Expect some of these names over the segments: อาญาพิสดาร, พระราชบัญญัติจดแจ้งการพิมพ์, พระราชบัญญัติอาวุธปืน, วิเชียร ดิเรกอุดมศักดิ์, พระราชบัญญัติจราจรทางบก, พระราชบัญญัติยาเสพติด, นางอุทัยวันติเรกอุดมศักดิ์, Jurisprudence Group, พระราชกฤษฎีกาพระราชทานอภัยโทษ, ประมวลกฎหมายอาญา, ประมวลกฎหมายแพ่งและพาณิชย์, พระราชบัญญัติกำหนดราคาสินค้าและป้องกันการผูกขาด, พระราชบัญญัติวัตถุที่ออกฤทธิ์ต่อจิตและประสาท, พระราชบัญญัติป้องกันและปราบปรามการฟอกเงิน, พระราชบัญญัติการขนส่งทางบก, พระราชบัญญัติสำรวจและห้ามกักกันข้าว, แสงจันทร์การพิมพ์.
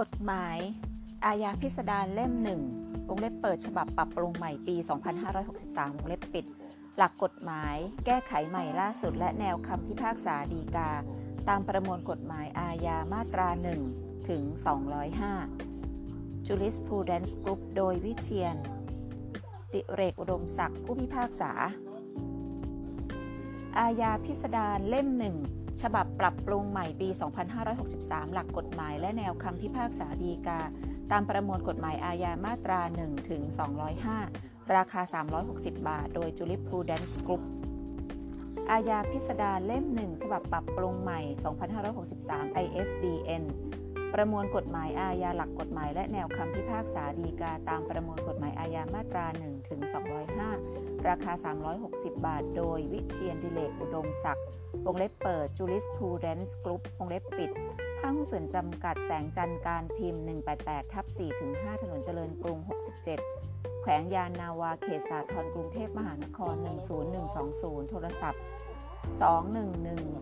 กฎหมายอาญาพิสดารเล่ม1วงเล็บเปิดฉบับปรับปรุงใหม่ปี2563วงเล็บปิดหลักกฎหมายแก้ไขใหม่ล่าสุดและแนวคำพิพากษาฎีกาตามประมวลกฎหมายอาญามาตรา1ถึง205 Jurisprudence Group โดยวิเชียร ดิเรกอุดมศักดิ์ผู้พิพากษาอาญาพิสดารเล่ม1ฉบับปรับปรุงใหม่ปี2563หลักกฎหมายและแนวคำพิพากษาฎีกาตามประมวลกฎหมายอาญามาตรา1ถึง205ราคา360บาทโดย Jurisprudence Group อาญาพิสดารเล่ม1ฉบับปรับปรุงใหม่2563 ISBN ประมวลกฎหมายอาญาหลักกฎหมายและแนวคำพิพากษาฎีกาตามประมวลกฎหมายอาญามาตรา1ถึง205ราคา360บาทโดยวิเชียร ดิเรกอุดมศักดิ์วงเล็บเปิด Jurisprudence Group วงเล็บปิดห้างหุ้นส่วนจำกัดแสงจันทร์การพิมพ์ 188/4-5 ถนนเจริญกรุง67แขวงยานนาวาเขตสาทรกรุงเทพมหานคร10120โทรศัพท์2114058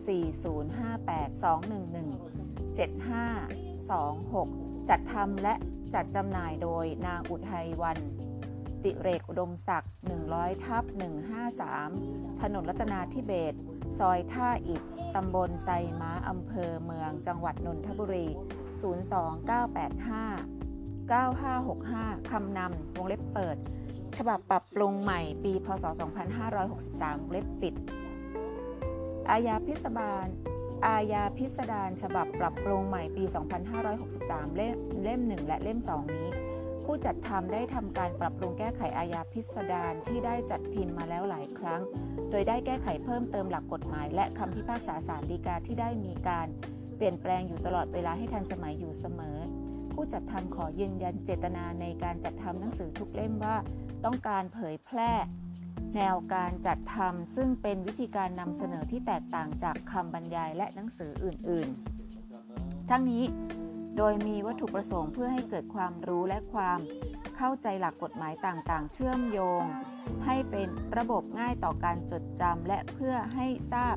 2117526จัดทำและจัดจำหน่ายโดยนางอุทัยวันติเรกอุดมศักดิ์ 100/153 ถนนรัตนาธิเบศรซอยท่าอิฐตำบลไซม้าอำเภอเมืองจังหวัดนนทบุรี029859565คำนำวงเล็บเปิดฉบับปรับปรุงใหม่ปีพ.ศ. 2563วงเล็บปิดอาญาพิสดารฉบับปรับปรุงใหม่ปี2563เล่ม1และเล่ม2นี้ผู้จัดทำได้ทำการปรับปรุงแก้ไขอาญาพิสดารที่ได้จัดพิมพ์มาแล้วหลายครั้งโดยได้แก้ไขเพิ่มเติมหลักกฎหมายและคำพิพากษาศาลฎีกาที่ได้มีการเปลี่ยนแปลงอยู่ตลอดเวลาให้ทันสมัยอยู่เสมอผู้จัดทำขอยืนยันเจตนาในการจัดทำหนังสือทุกเล่มว่าต้องการเผยแพร่แนวการจัดทำซึ่งเป็นวิธีการนำเสนอที่แตกต่างจากคำบรรยายและหนังสืออื่นๆทั้งนี้โดยมีวัตถุประสงค์เพื่อให้เกิดความรู้และความเข้าใจหลักกฎหมายต่างๆเชื่อมโยงให้เป็นระบบง่ายต่อการจดจำและเพื่อให้ทราบ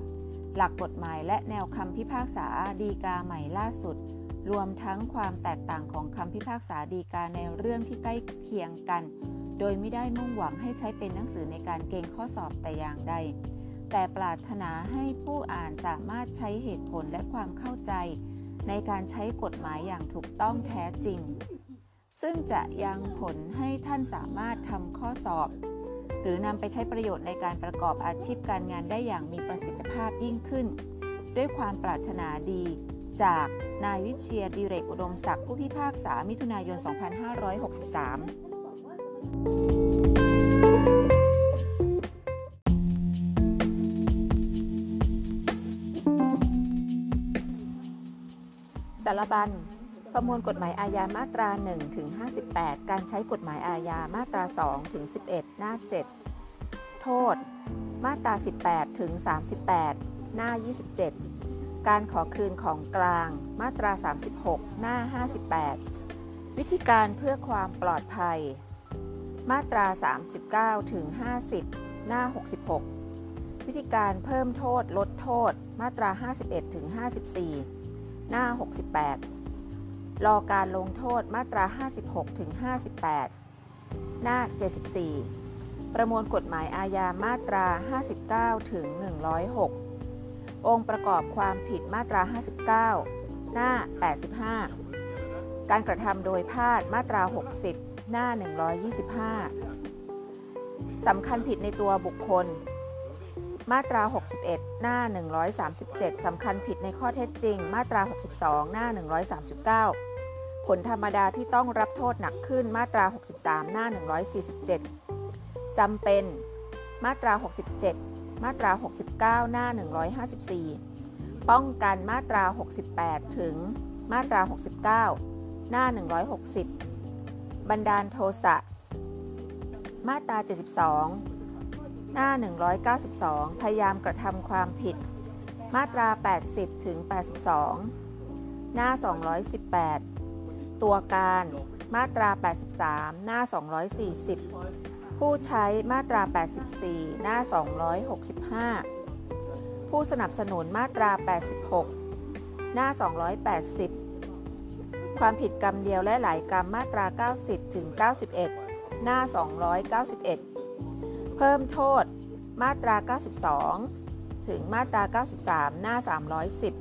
หลักกฎหมายและแนวคำพิพากษาฎีกาใหม่ล่าสุดรวมทั้งความแตกต่างของคำพิพากษาฎีกาในเรื่องที่ใกล้เคียงกันโดยไม่ได้มุ่งหวังให้ใช้เป็นหนังสือในการเกณฑ์ข้อสอบแต่อย่างใดแต่ปรารถนาให้ผู้อ่านสามารถใช้เหตุผลและความเข้าใจในการใช้กฎหมายอย่างถูกต้องแท้จริงซึ่งจะยังผลให้ท่านสามารถทำข้อสอบหรือนำไปใช้ประโยชน์ในการประกอบอาชีพการงานได้อย่างมีประสิทธิภาพยิ่งขึ้นด้วยความปรารถนาดีจากนายวิเชียร ดิเรกอุดมศักดิ์ผู้พิพากษามิถุนายน2563สารบัญประมวลกฎหมายอาญามาตรา1ถึง58การใช้กฎหมายอาญามาตรา2ถึง11หน้า7โทษมาตรา18ถึง38หน้า27การขอคืนของกลางมาตรา36หน้า58วิธีการเพื่อความปลอดภัยมาตรา39ถึง50หน้า66วิธีการเพิ่มโทษลดโทษมาตรา51ถึง54หน้า68รอการลงโทษมาตรา56ถึง58หน้า74ประมวลกฎหมายอาญามาตรา59ถึง106องค์ประกอบความผิดมาตรา59หน้า85การกระทำโดยพาดมาตรา60หน้า125สำคัญผิดในตัวบุคคลมาตรา61หน้า137สำคัญผิดในข้อเท็จจริงมาตรา62หน้า139ผลธรรมดาที่ต้องรับโทษหนักขึ้นมาตรา63หน้า147จำเป็นมาตรา67มาตรา69หน้า154ป้องกันมาตรา68ถึงมาตรา69หน้า160บันดาลโทสะมาตรา72หน้า192พยายามกระทำความผิดมาตรา80ถึง82หน้า218ตัวการมาตรา83หน้า240ผู้ใช้มาตรา84หน้า265ผู้สนับสนุนมาตรา86หน้า280 ความผิดกรรมเดียวและหลายกรรมมาตรา90ถึง91หน้า291เพิ่มโทษมาตรา92ถึงมาตรา93หน้า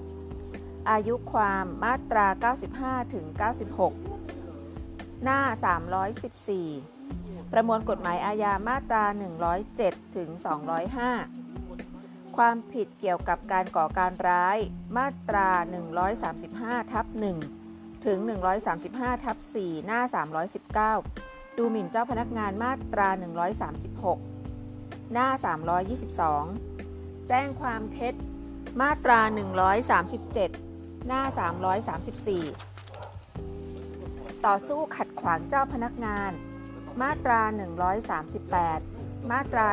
310อายุความมาตรา95ถึง96หน้า314ประมวลกฎหมายอาญามาตรา107ถึง205ความผิดเกี่ยวกับการก่อการร้ายมาตรา 135/1 ถึง 135/4 หน้า319ดูหมิ่นเจ้าพนักงานมาตรา136หน้า322แจ้งความเท็จมาตรา137หน้า334ต่อสู้ขัดขวางเจ้าพนักงานมาตรา138มาตรา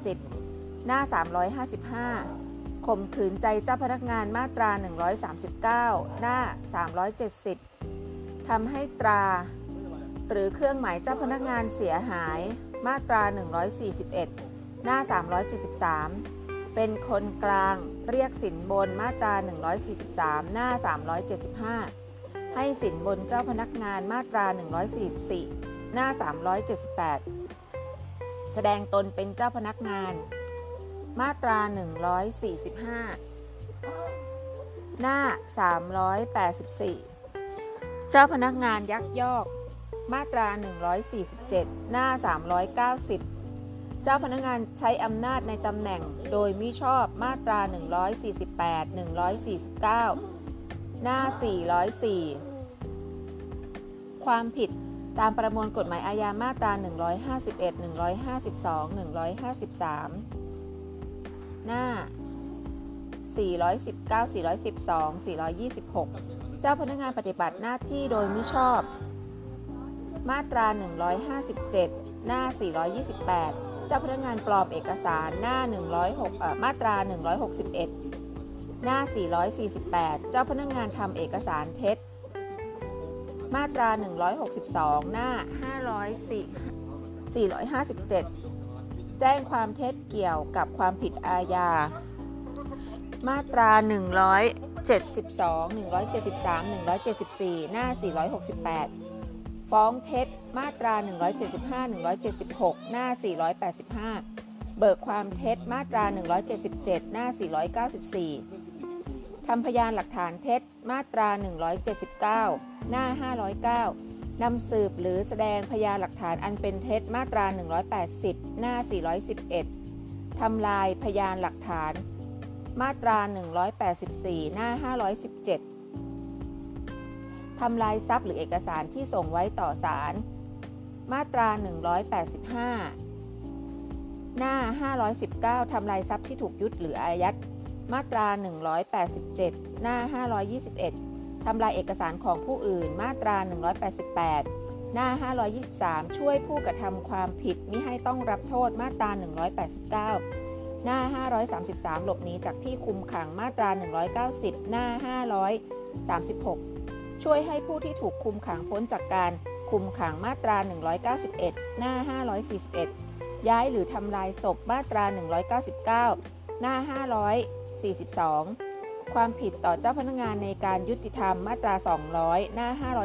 140หน้า355ข่มขืนใจเจ้าพนักงานมาตรา139หน้า370ทำให้ตราหรือเครื่องหมายเจ้าพนักงานเสียหายมาตรา141หน้า373เป็นคนกลางเรียกสินบนมาตรา143หน้า375ให้สินบนเจ้าพนักงานมาตรา144หน้า378แสดงตนเป็นเจ้าพนักงานมาตรา145หน้า384เจ้าพนักงานยักยอกมาตรา147หน้า390เจ้าพนักงานใช้อำนาจในตำแหน่งโดยมิชอบมาตรา148 149หน้า404ความผิดตามประมวลกฎหมายอาญามาตรา151 152 153หน้า419 412 426เจ้าพนักงานปฏิบัติหน้าที่โดยมิชอบมาตรา157หน้า428เจ้าพนักงานปลอมเอกสารหน้า106มาตรา161หน้า448เจ้าพนักงานทำเอกสารเท็จมาตรา162หน้า457แจ้งความเท็จเกี่ยวกับความผิดอาญามาตรา172 173 174หน้า468ฟ้องเท็จมาตรา175 176หน้า485เบิกความเท็จมาตรา177หน้า494ทำพยานหลักฐานเท็จมาตรา179หน้า509นำสืบหรือแสดงพยานหลักฐานอันเป็นเท็จมาตรา180หน้า411ทำลายพยานหลักฐานมาตรา184หน้า517ทำลายทรัพย์หรือเอกสารที่ส่งไว้ต่อศาลมาตรา185หน้า519ทำลายทรัพย์ที่ถูกยึดหรืออายัดมาตรา187หน้า521ทำลายเอกสารของผู้อื่นมาตรา188หน้า523ช่วยผู้กระทำความผิดมิให้ต้องรับโทษมาตรา189หน้า533หลบหนีจากที่คุมขังมาตรา190หน้า536ช่วยให้ผู้ที่ถูกคุมขังพ้นจากการคุมขังมาตรา191หน้า541ย้ายหรือทำลายศพมาตรา199หน้า542ความผิดต่อเจ้าพนักงานในการยุติธรรมมาตรา200หน้า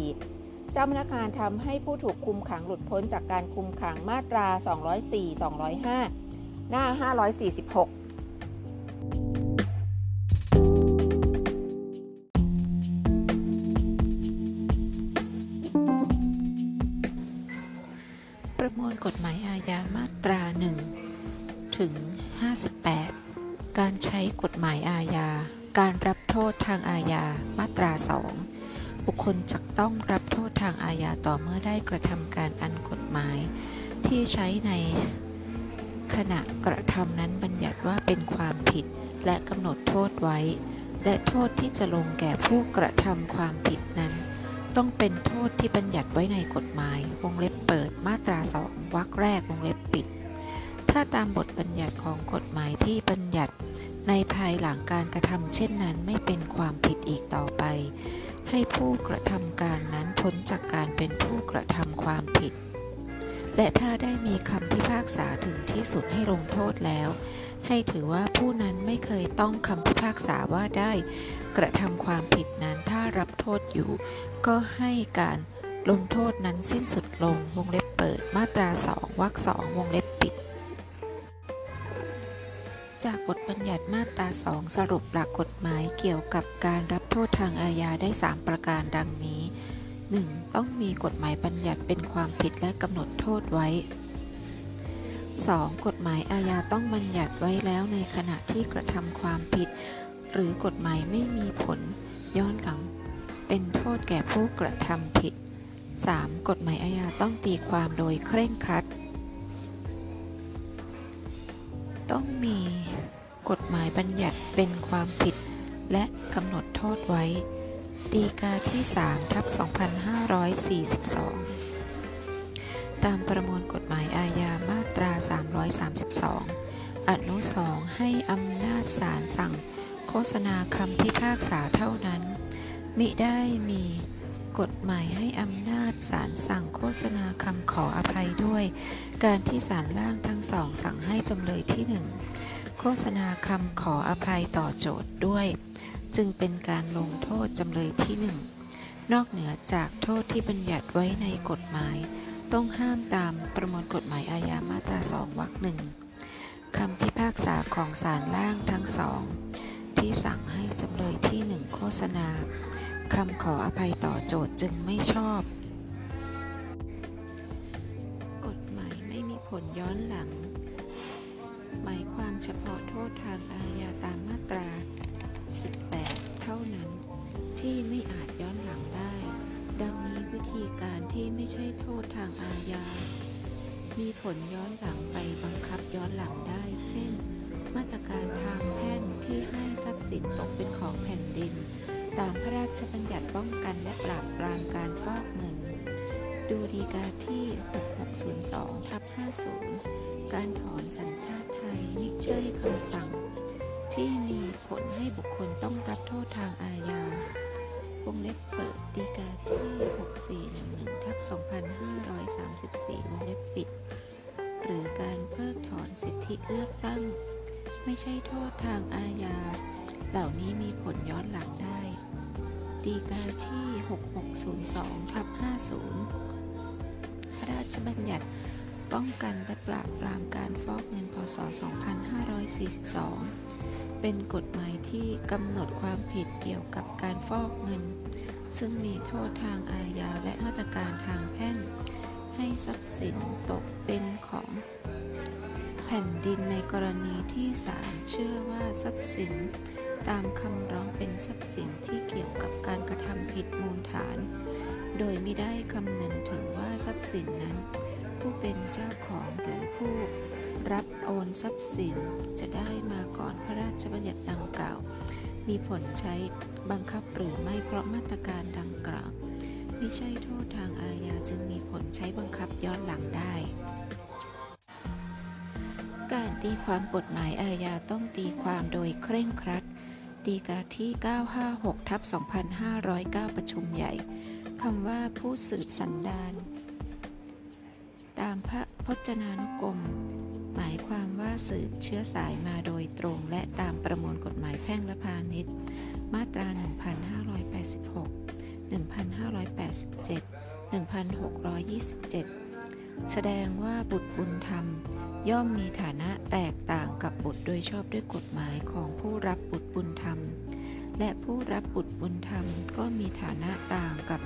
544เจ้าพนักงานทำให้ผู้ถูกคุมขังหลุดพ้นจากการคุมขังมาตรา204 205หน้า546ประมวลกฎหมายอาญามาตรา1ถึง58การใช้กฎหมายอาญาการรับโทษทางอาญามาตรา2บุคคลจะต้องรับโทษทางอาญาต่อเมื่อได้กระทำการอันกฎหมายที่ใช้ในขณะกระทำนั้นบัญญัติว่าเป็นความผิดและกำหนดโทษไว้และโทษที่จะลงแก่ผู้กระทำความผิดนั้นต้องเป็นโทษที่บัญญัติไว้ในกฎหมายวงเล็บเปิดมาตรา2วรรคแรกวงเล็บปิดถ้าตามบทบัญญัติของกฎหมายที่บัญญัติในภายหลังการกระทำเช่นนั้นไม่เป็นความผิดอีกต่อไปให้ผู้กระทำการนั้นพ้นจากการเป็นผู้กระทำความผิดและถ้าได้มีคำพิพากษาถึงที่สุดให้ลงโทษแล้ว ให้ถือว่าผู้นั้นไม่เคยต้องคำพิพากษาว่าได้กระทำความผิดนั้นถ้ารับโทษอยู่ก็ให้การลงโทษนั้นสิ้นสุดลงวงเล็บเปิดมาตรา2วรรค2วงเล็บปิดจากบทบัญญัติมาตรา2สรุปหลักกฎหมายเกี่ยวกับการรับโทษทางอาญาได้3ประการดังนี้ 1. ต้องมีกฎหมายบัญญัติเป็นความผิดและกำหนดโทษไว้ 2. กฎหมายอาญาต้องบัญญัติไว้แล้วในขณะที่กระทำความผิดหรือกฎหมายไม่มีผลย้อนหลังเป็นโทษแก่ผู้กระทำผิด 3. กฎหมายอาญาต้องตีความโดยเคร่งครัดต้องมีกฎหมายบัญญัติเป็นความผิดและกำหนดโทษไว้ฎีกาที่ 3/2542 ตามประมวลกฎหมายอาญามาตรา332อนุ2ให้อำนาจศาลสั่งโฆษณาคำพิพากษาเท่านั้นมิได้มีกฎหมายให้อำนาจศาลสั่งโฆษณาคำขออภัยด้วยการที่ศาลล่างทั้งสองสั่งให้จำเลยที่1โฆษณาคำขออภัยต่อโจทย์ด้วยจึงเป็นการลงโทษจำเลยที่1นอกเหนือจากโทษที่บัญญัติไว้ในกฎหมายต้องห้ามตามประมวลกฎหมายอาญามาตรา2วรรค1คำพิพากษาของศาลล่างทั้งสองที่สั่งให้จำเลยที่1โฆษณาคำขออภัยต่อโจทย์จึงไม่ชอบกฎหมายไม่มีผลย้อนหลังหมายความเฉพาะโทษทางอาญาตามมาตรา18เท่านั้นที่ไม่อาจย้อนหลังได้ดังนี้วิธีการที่ไม่ใช่โทษทางอาญามีผลย้อนหลังไปบังคับย้อนหลังได้เช่นมาตรการทางแพ่งที่ให้ทรัพย์สินตกเป็นของแผ่นดินตามพระราชบัญญัติป้องกันและปราบปรามการฟอกเงินดูฎีกาที่ 6602/50 การถอนสัญชาติไทยมิใช่คำสั่งที่มีผลให้บุคคลต้องรับโทษทางอาญาวงเล็บเปิดฎีกาที่ 6411/2534 วงเล็บปิดหรือการเพิกถอนสิทธิเลือกตั้งไม่ใช่โทษทางอาญาเหล่านี้มีผลย้อนหลังได้ฎีกาที่ 6602/50 พระราชบัญญัติป้องกันและปราบปรามการฟอกเงินพ.ศ. 2542 เป็นกฎหมายที่กำหนดความผิดเกี่ยวกับการฟอกเงินซึ่งมีโทษทางอาญาและมาตรการทางแพ่งให้ทรัพย์สินตกเป็นของแผ่นดินในกรณีที่ศาลเชื่อว่าทรัพย์สินตามคำร้องเป็นทรัพย์สินที่เกี่ยวกับการกระทำผิดมูลฐานโดยไม่ได้คำนึงถึงว่าทรัพย์สินนั้นผู้เป็นเจ้าของหรือผู้รับโอนทรัพย์สินจะได้มาก่อนพระราชบัญญัติดังกล่าวมีผลใช้บังคับหรือไม่เพราะมาตรการดังกล่าวไม่ใช่โทษทางอาญาจึงมีผลใช้บังคับย้อนหลังได้การตีความกฎหมายอาญาต้องตีความโดยเคร่งครัดฎีกาที่ 956/2509 ประชุมใหญ่คำว่าผู้สืบสันดานตามพระพจนานุกรมหมายความว่าสืบเชื้อสายมาโดยตรงและตามประมวลกฎหมายแพ่งและพาณิชย์มาตรา 1586 1587 1627 แสดงว่าบุตรบุญธรรมย่อมมีฐานะแตกต่างกับบุตรโดยชอบด้วยกฎหมายของผู้รับบุตรบุญธรรมและผู้รับบุตรบุญธรรมก็มีฐานะต่างกับ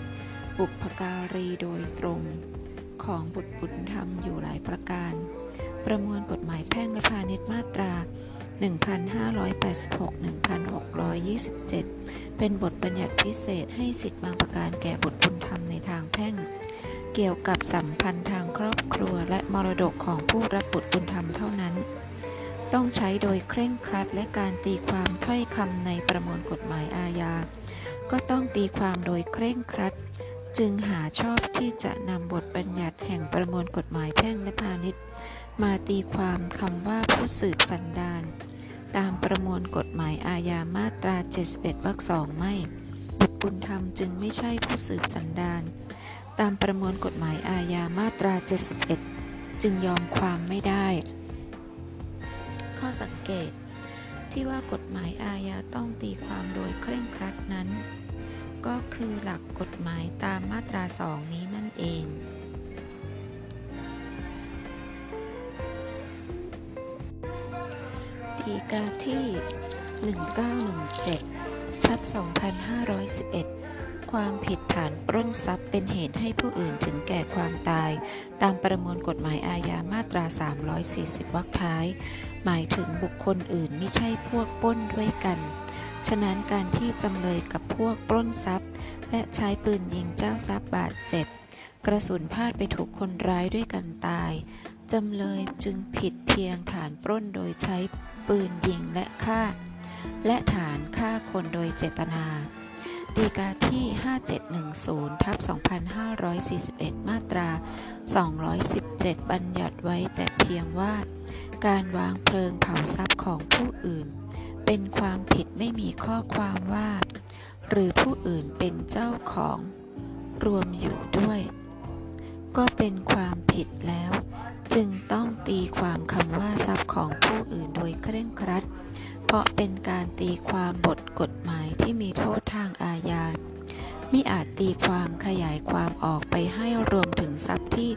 บุพการีโดยตรงของบุตรบุญธรรมอยู่หลายประการประมวลกฎหมายแพ่งและพาณิชย์มาตรา 1586-1627 เป็นบทบัญญัติพิเศษให้สิทธิบางประการแก่บุตรบุญธรรมในทางแพ่งเกี่ยวกับสัมพันธ์ทางครอบครัวและมรดกของผู้รับบุตรบุญธรรมเท่านั้นต้องใช้โดยเคร่งครัดและการตีความถ้อยคำในประมวลกฎหมายอาญาก็ต้องตีความโดยเคร่งครัดจึงหาชอบที่จะนำบทบัญญัติแห่งประมวลกฎหมายแพ่งและพาณิชย์มาตีความคำว่าผู้สืบสันดานตามประมวลกฎหมายอาญามาตรา71วรรค2ไม่บุตรบุญธรรมจึงไม่ใช่ผู้สืบสันดานตามประมวลกฎหมายอาญามาตรา71จึงยอมความไม่ได้ ข้อสังเกตที่ว่ากฎหมายอาญาต้องตีความโดยเคร่งครัดนั้นก็คือหลักกฎหมายตามมาตรา 2 นี้นั่นเองฎีกาที่1917/2511ความผิดฐานปล้นทรัพย์เป็นเหตุให้ผู้อื่นถึงแก่ความตายตามประมวลกฎหมายอาญามาตรา340วรรคท้ายหมายถึงบุคคลอื่นไม่ใช่พวกปล้นด้วยกันฉะนั้นการที่จำเลยกับพวกปล้นทรัพย์และใช้ปืนยิงเจ้าทรัพย์บาดเจ็บกระสุนพาดไปถูกคนร้ายด้วยกันตายจำเลยจึงผิดเพียงฐานปล้นโดยใช้ปืนยิงและฆ่าและฐานฆ่าคนโดยเจตนาฎีกาที่ 5710/2541 มาตรา217บัญญัติไว้แต่เพียงว่าการวางเพลิงเผาทรัพย์ของผู้อื่นเป็นความผิดไม่มีข้อความว่าหรือผู้อื่นเป็นเจ้าของรวมอยู่ด้วยก็เป็นความผิดแล้วจึงต้องตีความคำว่าทรัพย์ของผู้อื่นโดยเคร่งครัดเพราะเป็นการตีความบทกฎหมายที่มีโทษทางอาญามิอาจตีความขยายความออกไปให้รวมถึงทรัพย์ที่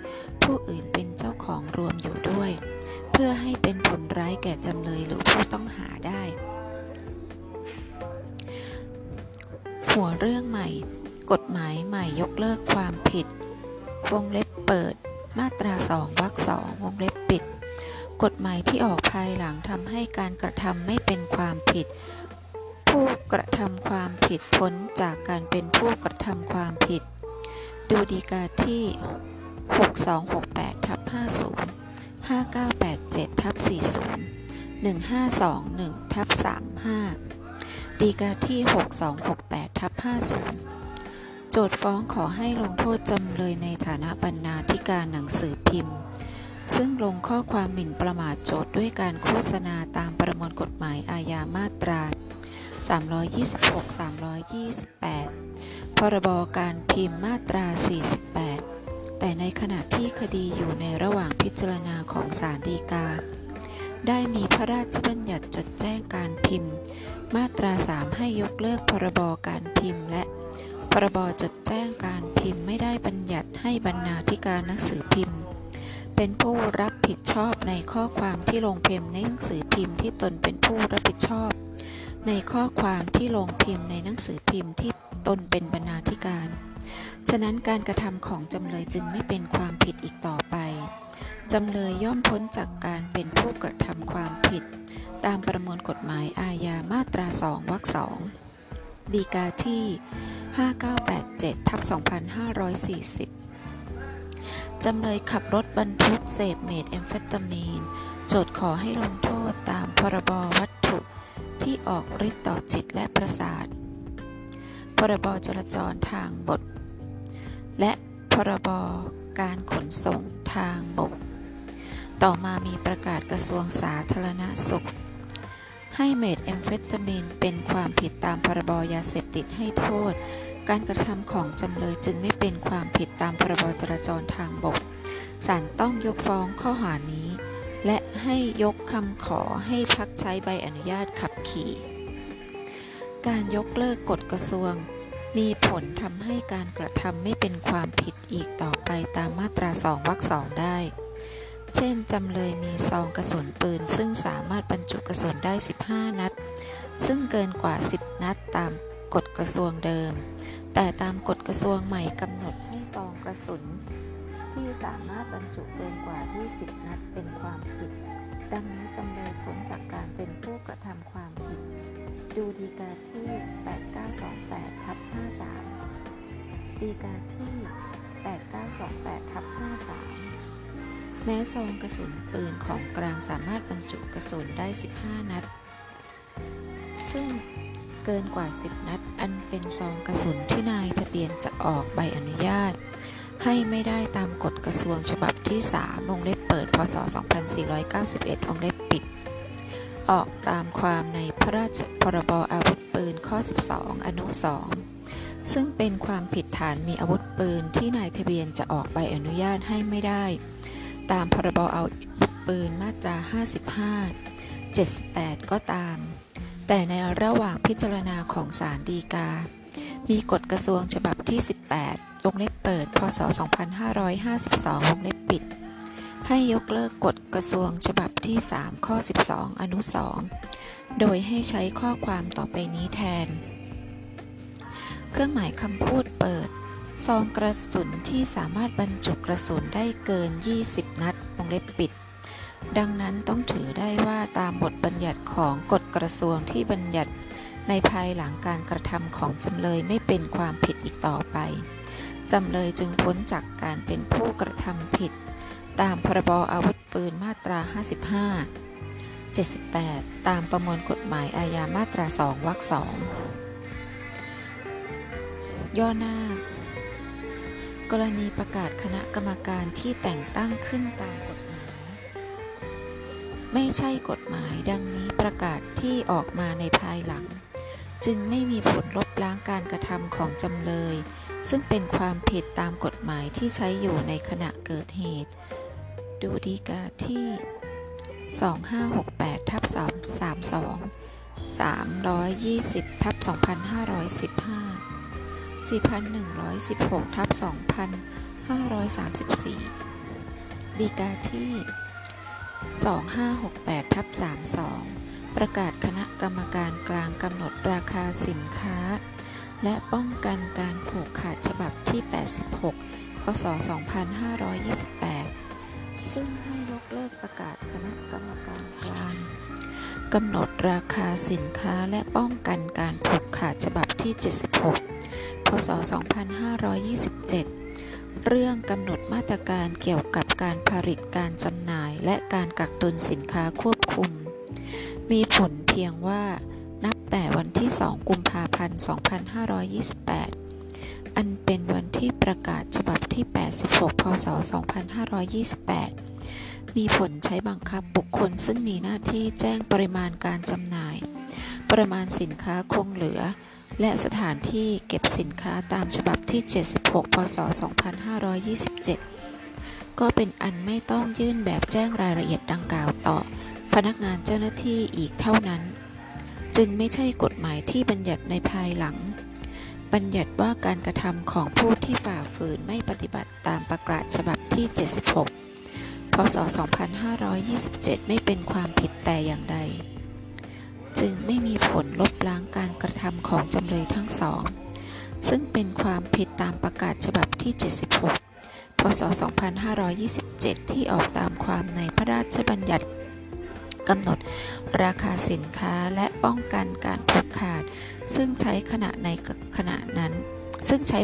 ผู้อื่นเป็นเจ้าของรวมอยู่ด้วยเพื่อให้เป็นผลร้ายแก่จำเลยหรือผู้ต้องหาได้หัวเรื่องใหม่กฎหมายใหม่ยกเลิกความผิดวงเล็บเปิดมาตรา2วรรค2วงเล็บปิดกฎหมายที่ออกภายหลังทำให้การกระทำไม่เป็นความผิดผู้กระทำความผิดพ้นจากการเป็นผู้กระทำความผิดดูฎีกาที่ 6268/50 5987/40 1521/35ฎีกาที่ 6268/50 โจทก์ฟ้องขอให้ลงโทษจำเลยในฐานะบรรณาธิการหนังสือพิมพ์ซึ่งลงข้อความหมิ่นประมาทโจทก์ด้วยการโฆษณาตามประมวลกฎหมายอาญามาตรา326-328พรบการพิมพ์มาตรา48แต่ในขณะที่คดีอยู่ในระหว่างพิจารณาของศาลฎีกาได้มีพระราชบัญญัติจดแจ้งการพิมพ์มาตรา3ให้ยกเลิกพรบการพิมพ์และพรบจดแจ้งการพิมพ์ไม่ได้บัญญัติให้บรรณาธิการหนังสือพิมพ์เป็นผู้รับผิดชอบในข้อความที่ลงพิมพ์ในหนังสือพิมพ์ที่ตนเป็นผู้รับผิดชอบในข้อความที่ลงพิมพ์ในหนังสือพิมพ์ที่ตนเป็นบรรณาธิการฉะนั้นการกระทำของจำเลยจึงไม่เป็นความผิดอีกต่อไปจำเลยย่อมพ้นจากการเป็นผู้กระทำความผิดตามประมวลกฎหมายอาญามาตรา2วรรค2ฎีกาที่ 5987/2540 จำเลยขับรถบรรทุกเสพเมทแอมเฟตามีนโจทก์ขอให้ลงโทษตามพรบวัตถุที่ออกฤทธิ์ต่อจิตและประสาทพรบจราจรทางบกและพรบการขนส่งทางบกต่อมามีประกาศกระทรวงสาธารณสุขให้เมทแอมเฟตามีนเป็นความผิดตามพรบยาเสพติดให้โทษการกระทำของจำเลยจึงไม่เป็นความผิดตามพรบจราจรทางบกศาลต้องยกฟ้องข้อหานี้และให้ยกคำขอให้พักใช้ใบอนุญาตขับขี่การยกเลิกกฎกระทรวงมีผลทำให้การกระทำไม่เป็นความผิดอีกต่อไปตามมาตรา2วรรค2ได้เช่นจำเลยมีซองกระสุนปืนซึ่งสามารถบรรจุกระสุนได้15นัดซึ่งเกินกว่า10นัดตามกฎกระทรวงเดิมแต่ตามกฎกระทรวงใหม่กำหนดให้ซองกระสุนที่สามารถบรรจุเกินกว่า20นัดเป็นความผิดดังนี้จำเลยพ้นจากการเป็นผู้กระทำความผิดดูฎีกาที่ 8928/53 ฎีกาที่ 8928/53แม้ซองกระสุนปืนของกลางสามารถบรรจุกระสุนได้15นัดซึ่งเกินกว่า10นัดอันเป็นซองกระสุนที่นายทะเบียนจะออกใบอนุญาตให้ไม่ได้ตามกฎกระทรวงฉบับที่3วงเล็บเปิดพ.ศ. 2491วงเล็บปิดออกตามความในพระราชพรบอาวุธปืนข้อ12อนุ2ซึ่งเป็นความผิดฐานมีอาวุธปืนที่นายทะเบียนจะออกใบอนุญาตให้ไม่ได้ตามพรบอาวุธปืนมาตรา55 78ก็ตามแต่ในระหว่างพิจารณาของศาลฎีกามีกฎกระทรวงฉบับที่18วงเล็บเปิดพ.ศ. 2552วงเล็บปิดให้ยกเลิกกฎกระทรวงฉบับที่3ข้อ12อนุ2โดยให้ใช้ข้อความต่อไปนี้แทนเครื่องหมายคำพูดเปิดซองกระสุนที่สามารถบรรจุกระสุนได้เกิน20นัดวงเล็บปิดดังนั้นต้องถือได้ว่าตามบทบัญญัติของกฎกระทรวงที่บัญญัติในภายหลังการกระทำของจำเลยไม่เป็นความผิดอีกต่อไปจำเลยจึงพ้นจากการเป็นผู้กระทำผิดตามพรบอาวุธปืนมาตรา55 78ตามประมวลกฎหมายอาญามาตรา2วรรค2ย่อหน้ากรณีประกาศคณะกรรมการที่แต่งตั้งขึ้นตามกฎหมายไม่ใช่กฎหมายดังนี้ประกาศที่ออกมาในภายหลังจึงไม่มีผลลบล้างการกระทำของจำเลยซึ่งเป็นความผิดตามกฎหมายที่ใช้อยู่ในขณะเกิดเหตุดูฎีกาที่ 2568/32 320/2515 4116/2534 ฎีกาที่ 2568/32 ประกาศคณะกรรมการกลางกำหนดราคาสินค้าและป้องกันการผูกขาดฉบับที่86 พ.ศ. 2528ซึ่งให้ยกเลิกประกาศคณะกรรมการกลางกำหนดราคาสินค้าและป้องกันการผูกขาดฉบับที่76 พ.ศ. 2527เรื่องกำหนดมาตรการเกี่ยวกับการผลิตการจำหน่ายและการกักตุนสินค้าควบคุมมีผลเพียงว่านับแต่วันที่2กุมภาพันธ์2528อันเป็นวันที่ประกาศฉบับที่86 พ.ศ. 2528มีผลใช้บังคับบุคคลซึ่งมีหน้าที่แจ้งปริมาณการจำหน่ายปริมาณสินค้าคงเหลือและสถานที่เก็บสินค้าตามฉบับที่76 พ.ศ. 2527ก็เป็นอันไม่ต้องยื่นแบบแจ้งรายละเอียดดังกล่าวต่อพนักงานเจ้าหน้าที่อีกเท่านั้นจึงไม่ใช่กฎหมายที่บัญญัติในภายหลังบัญญัติว่าการกระทำของผู้ที่ฝ่าฝืนไม่ปฏิบัติตามประกาศฉบับที่76 พ.ศ. 2527ไม่เป็นความผิดแต่อย่างใดจึงไม่มีผลลบล้างการกระทำของจำเลยทั้งสองซึ่งเป็นความผิดตามประกาศฉบับที่76 พ.ศ. 2527ที่ออกตามความในพระราชบัญญัติกำหนดราคาสินค้าและป้องกันการผูกขาดซึ่งใช้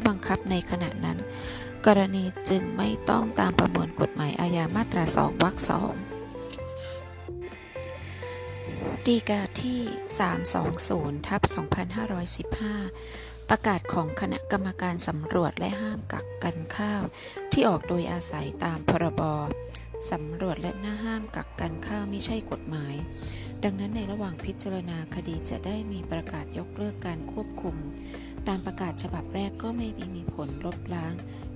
บังคับในขณะนั้นกรณีจึงไม่ต้องตามประมวลกฎหมายอาญามาตรา2วรรค2ฎีกาที่ 320/2515 ประกาศของคณะกรรมการสำรวจและห้ามกักกันข้าวที่ออกโดยอาศัยตามพรบสำรวจและห้ามกักกันข้าวไม่ใช่กฎหมายดังนั้นในระหว่างพิจารณาคดีจะได้มีประกาศยกเลิกการควบคุมตามประกาศฉบับแรกก็ไม่มีผลลบล้าง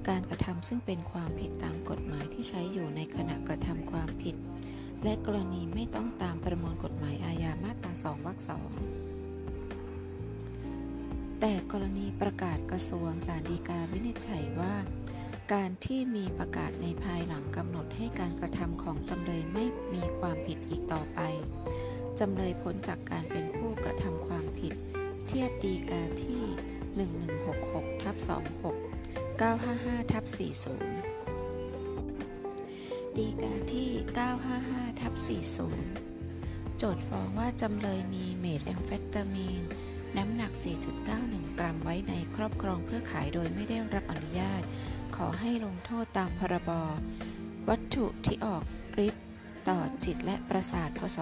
การกระทำซึ่งเป็นความผิดตามกฎหมายที่ใช้อยู่ในขณะกระทำความผิดและกรณีไม่ต้องตามประมวลกฎหมายอาญามาตรา2วรรค2แต่กรณีประกาศกระทรวงศาลฎีกาวินิจฉัยว่าการที่มีประกาศในภายหลังกำหนดให้การกระทำของจำเลยไม่มีความผิดอีกต่อไปจำเลยพ้นจากการเป็นผู้กระทำความผิดเทียบฎีกาที่ 1166/26 955/40 ฎีกาที่ 955/40 โจทก์ฟ้องว่าจำเลยมีเมทแอมเฟตามีนน้ำหนัก 4.91 กรัมไว้ในครอบครองเพื่อขายโดยไม่ได้รับอนุญาตขอให้ลงโทษตามพรบวัตถุที่ออกฤทธิ์ต่อจิตและประสาทพ.ศ.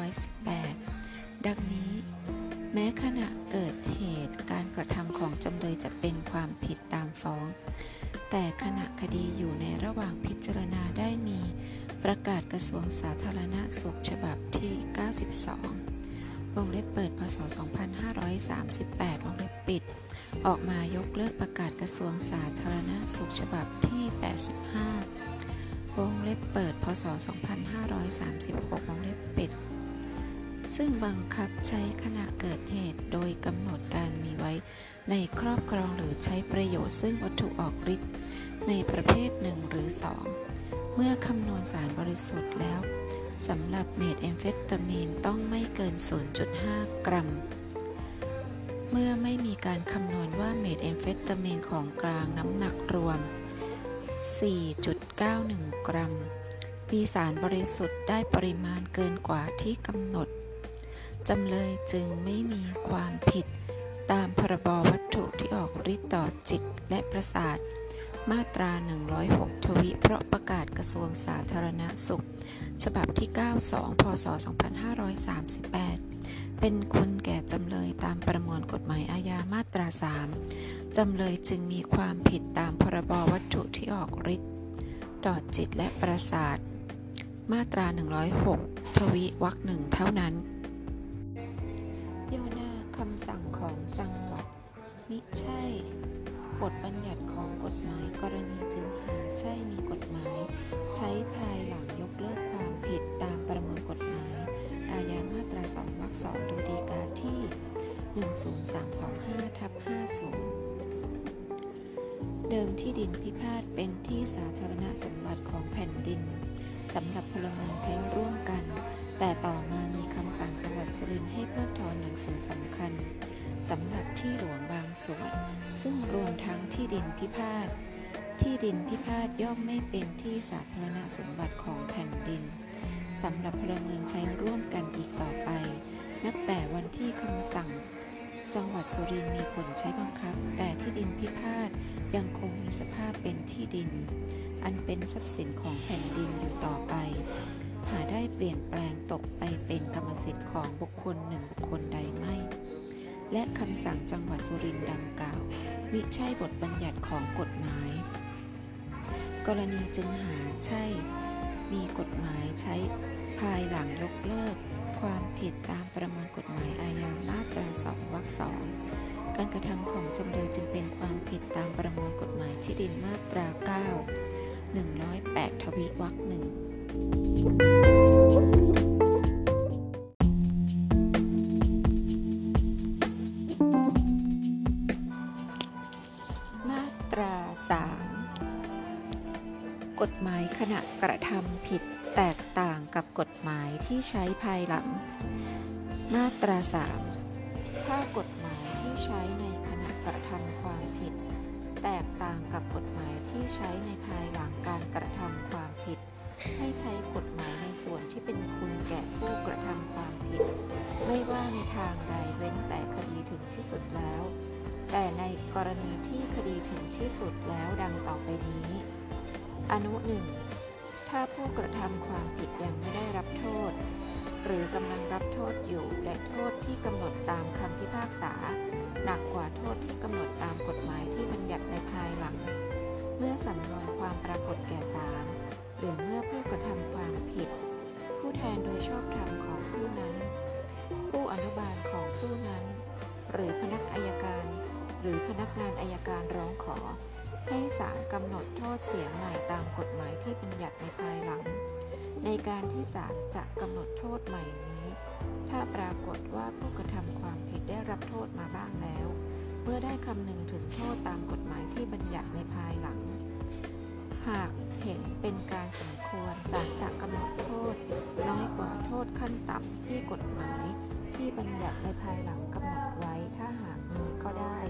2518ดังนี้แม้ขณะเกิดเหตุการกระทำของจำเลยจะเป็นความผิดตามฟ้องแต่ขณะคดีอยู่ในระหว่างพิจารณาได้มีประกาศกระทรวงสาธารณสุขฉบับที่92วงเล็บเปิด พ.ศ. 2538 วงเล็บปิดออกมายกเลิกประกาศกระทรวงสาธารณสุขฉบับที่85วงเล็บเปิด พ.ศ. 2536 วงเล็บปิด ซึ่งบังคับใช้ขณะเกิดเหตุโดยกำหนดการมีไว้ในครอบครองหรือใช้ประโยชน์ซึ่งวัตถุออกฤทธิ์ในประเภท1หรือ2เมื่อคำนวณสารบริสุทธิ์แล้วสำหรับเมทแอมเฟตามีนต้องไม่เกิน 0.5 กรัมเมื่อไม่มีการคำนวณว่าเมทแอมเฟตามีนของกลางน้ำหนักรวม 4.91 กรัมมีสารบริสุทธิ์ได้ปริมาณเกินกว่าที่กำหนดจำเลยจึงไม่มีความผิดตามพรบวัตถุที่ออกฤทธิ์ต่อจิตและประสาทมาตรา106ทวิเพราะประกาศกระทรวงสาธารณสุขฉบับที่92พศ2538เป็นคุณแก่จำเลยตามประมวลกฎหมายอาญามาตรา3จำเลยจึงมีความผิดตามพรบวัตถุที่ออกฤทธิ์ต่อจิตและประสาทมาตรา106ทวิวรรค1เท่านั้นย่อหน้าคำสั่งของจังหวัดมิใช่บทบัญญัติของกฎหมายกรณีจึงหาใช่มีกฎหมายใช้ภายหลังยกเลิกความผิดตามประมวลกฎหมายอาญามาตรา2วรรค2ดูฎีกาที่ 10325/50 เดิมที่ดินพิพาทเป็นที่สาธารณสมบัติของแผ่นดินสำหรับพลเมืองใช้ร่วมกันแต่ต่อมามีคำสั่งจังหวัดสุรินทร์ให้เพิกถอนหนังสือสำคัญสำหรับที่หลวงบางส่วนซึ่งรวมทั้งที่ดินพิพาทที่ดินพิพาทย่อมไม่เป็นที่สาธารณสมบัติของแผ่นดินสำหรับพลเมืองใช้ร่วมกันอีกต่อไปนับแต่วันที่คำสั่งจังหวัดสุรินทร์มีผลใช้บังคับแต่ที่ดินพิพาทยังคงมีสภาพเป็นที่ดินอันเป็นทรัพย์สินของแผ่นดินอยู่ต่อไปหาได้เปลี่ยนแปลงตกไปเป็นกรรมสิทธิ์ของบุคคลหนึ่งบุคคลใดไม่และคำสั่งจังหวัดสุรินทร์ดังกล่าวมิใช่บทบัญญัติของกฎหมายกรณีจึงหาใช่มีกฎหมายใช้ภายหลังยกเลิกความผิดตามประมวลกฎหมายอาญามาตรา2วรรค2การกระทำของจำเลยจึงเป็นความผิดตามประมวลกฎหมายที่ดินมาตรา9 108ทวิวรรค1กฎหมายขณะกระทำผิดแตกต่างกับกฎหมายที่ใช้ภายหลังมาตรา3ถ้ากฎหมายที่ใช้ในขณะกระทำความผิดแตกต่างกับกฎหมายที่ใช้ในภายหลังการกระทำความผิดให้ใช้กฎหมายในส่วนที่เป็นคุณแก่ผู้กระทำความผิดไม่ว่าในทางใดเว้นแต่คดีถึงที่สุดแล้วแต่ในกรณีที่คดีถึงที่สุดแล้วดังต่อไปนี้อนุ 1 ถ้าผู้กระทำความผิดยังไม่ได้รับโทษหรือกำลังรับโทษอยู่และโทษที่กำหนดตามคำพิพากษาหนักกว่าโทษที่กำหนดตามกฎหมายที่บัญญัติในภายหลังเมื่อสำนวนความปรากฏแก่ศาลหรือเมื่อผู้กระทำความผิดผู้แทนโดยชอบธรรมของผู้นั้นผู้อนุบาลของผู้นั้นหรือพนักอัยการหรือพนักงานอัยการร้องขอให้ศาลกำหนดโทษเสียใหม่ตามกฎหมายที่บัญญัติในภายหลังในการที่ศาลจะกำหนดโทษใหม่นี้ถ้าปรากฏว่าผู้กระทำความผิดได้รับโทษมาบ้างแล้วเมื่อได้คำนึงถึงโทษตามกฎหมายที่บัญญัติในภายหลังหากเห็นเป็นการสมควรศาลจะกำหนดโทษน้อยกว่าโทษขั้นต่ำที่กฎหมายที่บัญญัติในภายหลังกำหนดไว้ถ้าหากมีก็ได้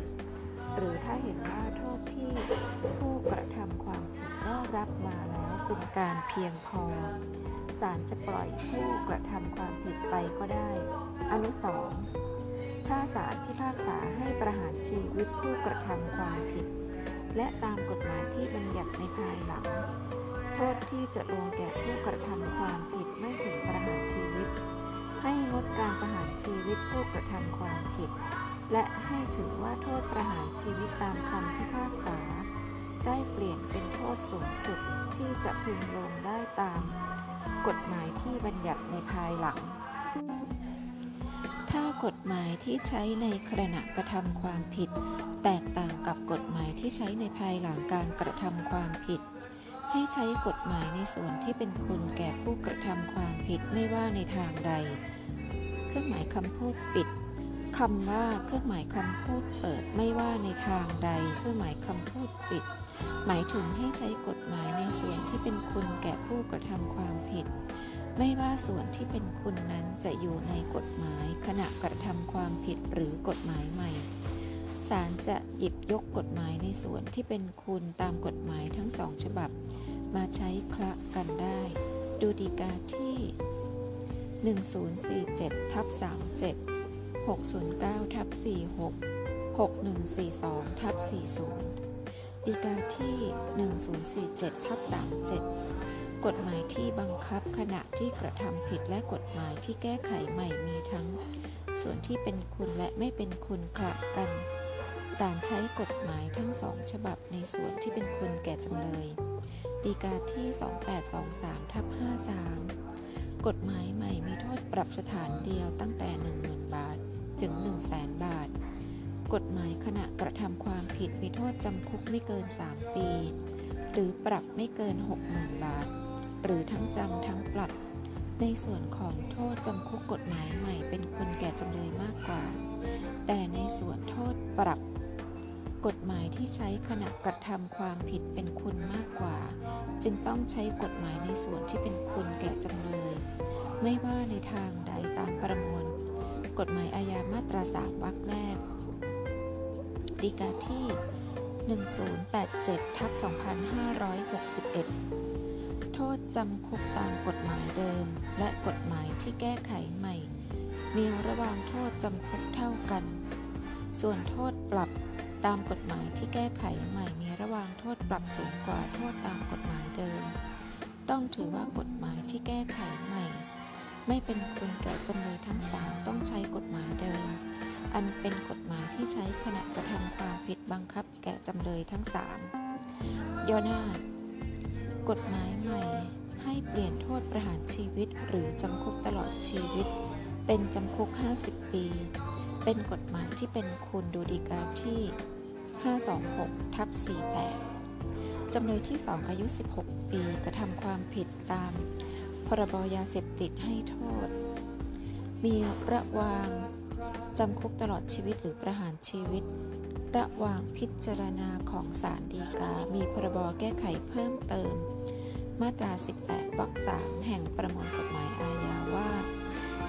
หรือถ้าเห็นว่าโทษที่ผู้กระทำความผิดได้รับมาแล้วเป็นการเพียงพอศาลจะปล่อยผู้กระทำความผิดไปก็ได้อนุ 2 ถ้าศาลพิพากษาให้ประหารชีวิตผู้กระทำความผิดและตามกฎหมายที่บัญญัติในภายหลังโทษที่จะลงแก่ผู้กระทำความผิดไม่ถึงประหารชีวิตให้งดการประหารชีวิตผู้กระทำความผิดและให้ถือว่าโทษประหารชีวิตตามคำพิพากษาได้เปลี่ยนเป็นโทษสูงสุดที่จะพึงลงได้ตามกฎหมายที่บัญญัติในภายหลังถ้ากฎหมายที่ใช้ในขณะกระทำความผิดแตกต่างกับกฎหมายที่ใช้ในภายหลังการกระทำความผิดให้ใช้กฎหมายในส่วนที่เป็นคุณแก่ผู้กระทำความผิดไม่ว่าในทางใด เครื่องหมายคำพูดปิดคำว่าเครื่องหมายคำพูดเปิดไม่ว่าในทางใดเครื่องหมายคำพูดปิดหมายถึงให้ใช้กฎหมายในส่วนที่เป็นคุณแก่ผู้กระทำความผิดไม่ว่าส่วนที่เป็นคุณนั้นจะอยู่ในกฎหมายขณะกระทำความผิดหรือกฎหมายใหม่ศาลจะหยิบยกกฎหมายในส่วนที่เป็นคุณตามกฎหมายทั้งสองฉบับมาใช้คละกันได้ดูฎีกาที่1047/37 609/46 6142/40 ฎีกาที่1047/37 กฎหมายที่บังคับขณะที่กระทำผิดและกฎหมายที่แก้ไขใหม่มีทั้งส่วนที่เป็นคุณและไม่เป็นคุณคละกันศาลใช้กฎหมายทั้งสองฉบับในส่วนที่เป็นคุณแก่จำเลยฎีกาที่ 2823/53 กฎหมายใหม่มีโทษปรับสถานเดียวตั้งแต่ 10,000 บาทถึง 100,000 บาทกฎหมายขณะกระทำความผิดมีโทษจำคุกไม่เกิน 3 ปีหรือปรับไม่เกิน 60,000 บาทหรือทั้งจำทั้งปรับในส่วนของโทษจำคุกกฎหมายใหม่เป็นคุณแก่จำเลยมากกว่าแต่ในส่วนโทษปรับกฎหมายที่ใช้ขณะกระทำความผิดเป็นคุณมากกว่าจึงต้องใช้กฎหมายในส่วนที่เป็นคุณแก่จำเลยไม่ว่าในทางใดตามประมวลกฎหมายอาญามาตรา 3 วรรคแรกฎีกาที่ 1087/2561 โทษจำคุกตามกฎหมายเดิมและกฎหมายที่แก้ไขใหม่มีระหว่างโทษจำคุกเท่ากันส่วนโทษปรับตามกฎหมายที่แก้ไขใหม่มีระหว่างโทษปรับสูงกว่าโทษตามกฎหมายเดิมต้องถือว่ากฎหมายที่แก้ไขใหม่ไม่เป็นคุณแก่จำเลยทั้ง3ต้องใช้กฎหมายเดิมอันเป็นกฎหมายที่ใช้ขณะกระทำความผิดบังคับแก่จำเลยทั้ง3ย่อหน้ากฎหมายใหม่ให้เปลี่ยนโทษประหารชีวิตหรือจำคุกตลอดชีวิตเป็นจำคุก50ปีเป็นกฎหมายที่เป็นคุณดูฎีกาที่526/48 จำเลยที่2อายุ16ปีกระทำความผิดตามพรบยาเสพติดให้โทษมีระหว่างจำคุกตลอดชีวิตหรือประหารชีวิตระหว่างพิจารณาของศาลฎีกามีพรบแก้ไขเพิ่มเติมมาตรา18วรรค3แห่งประมวลกฎหมายอาญาว่า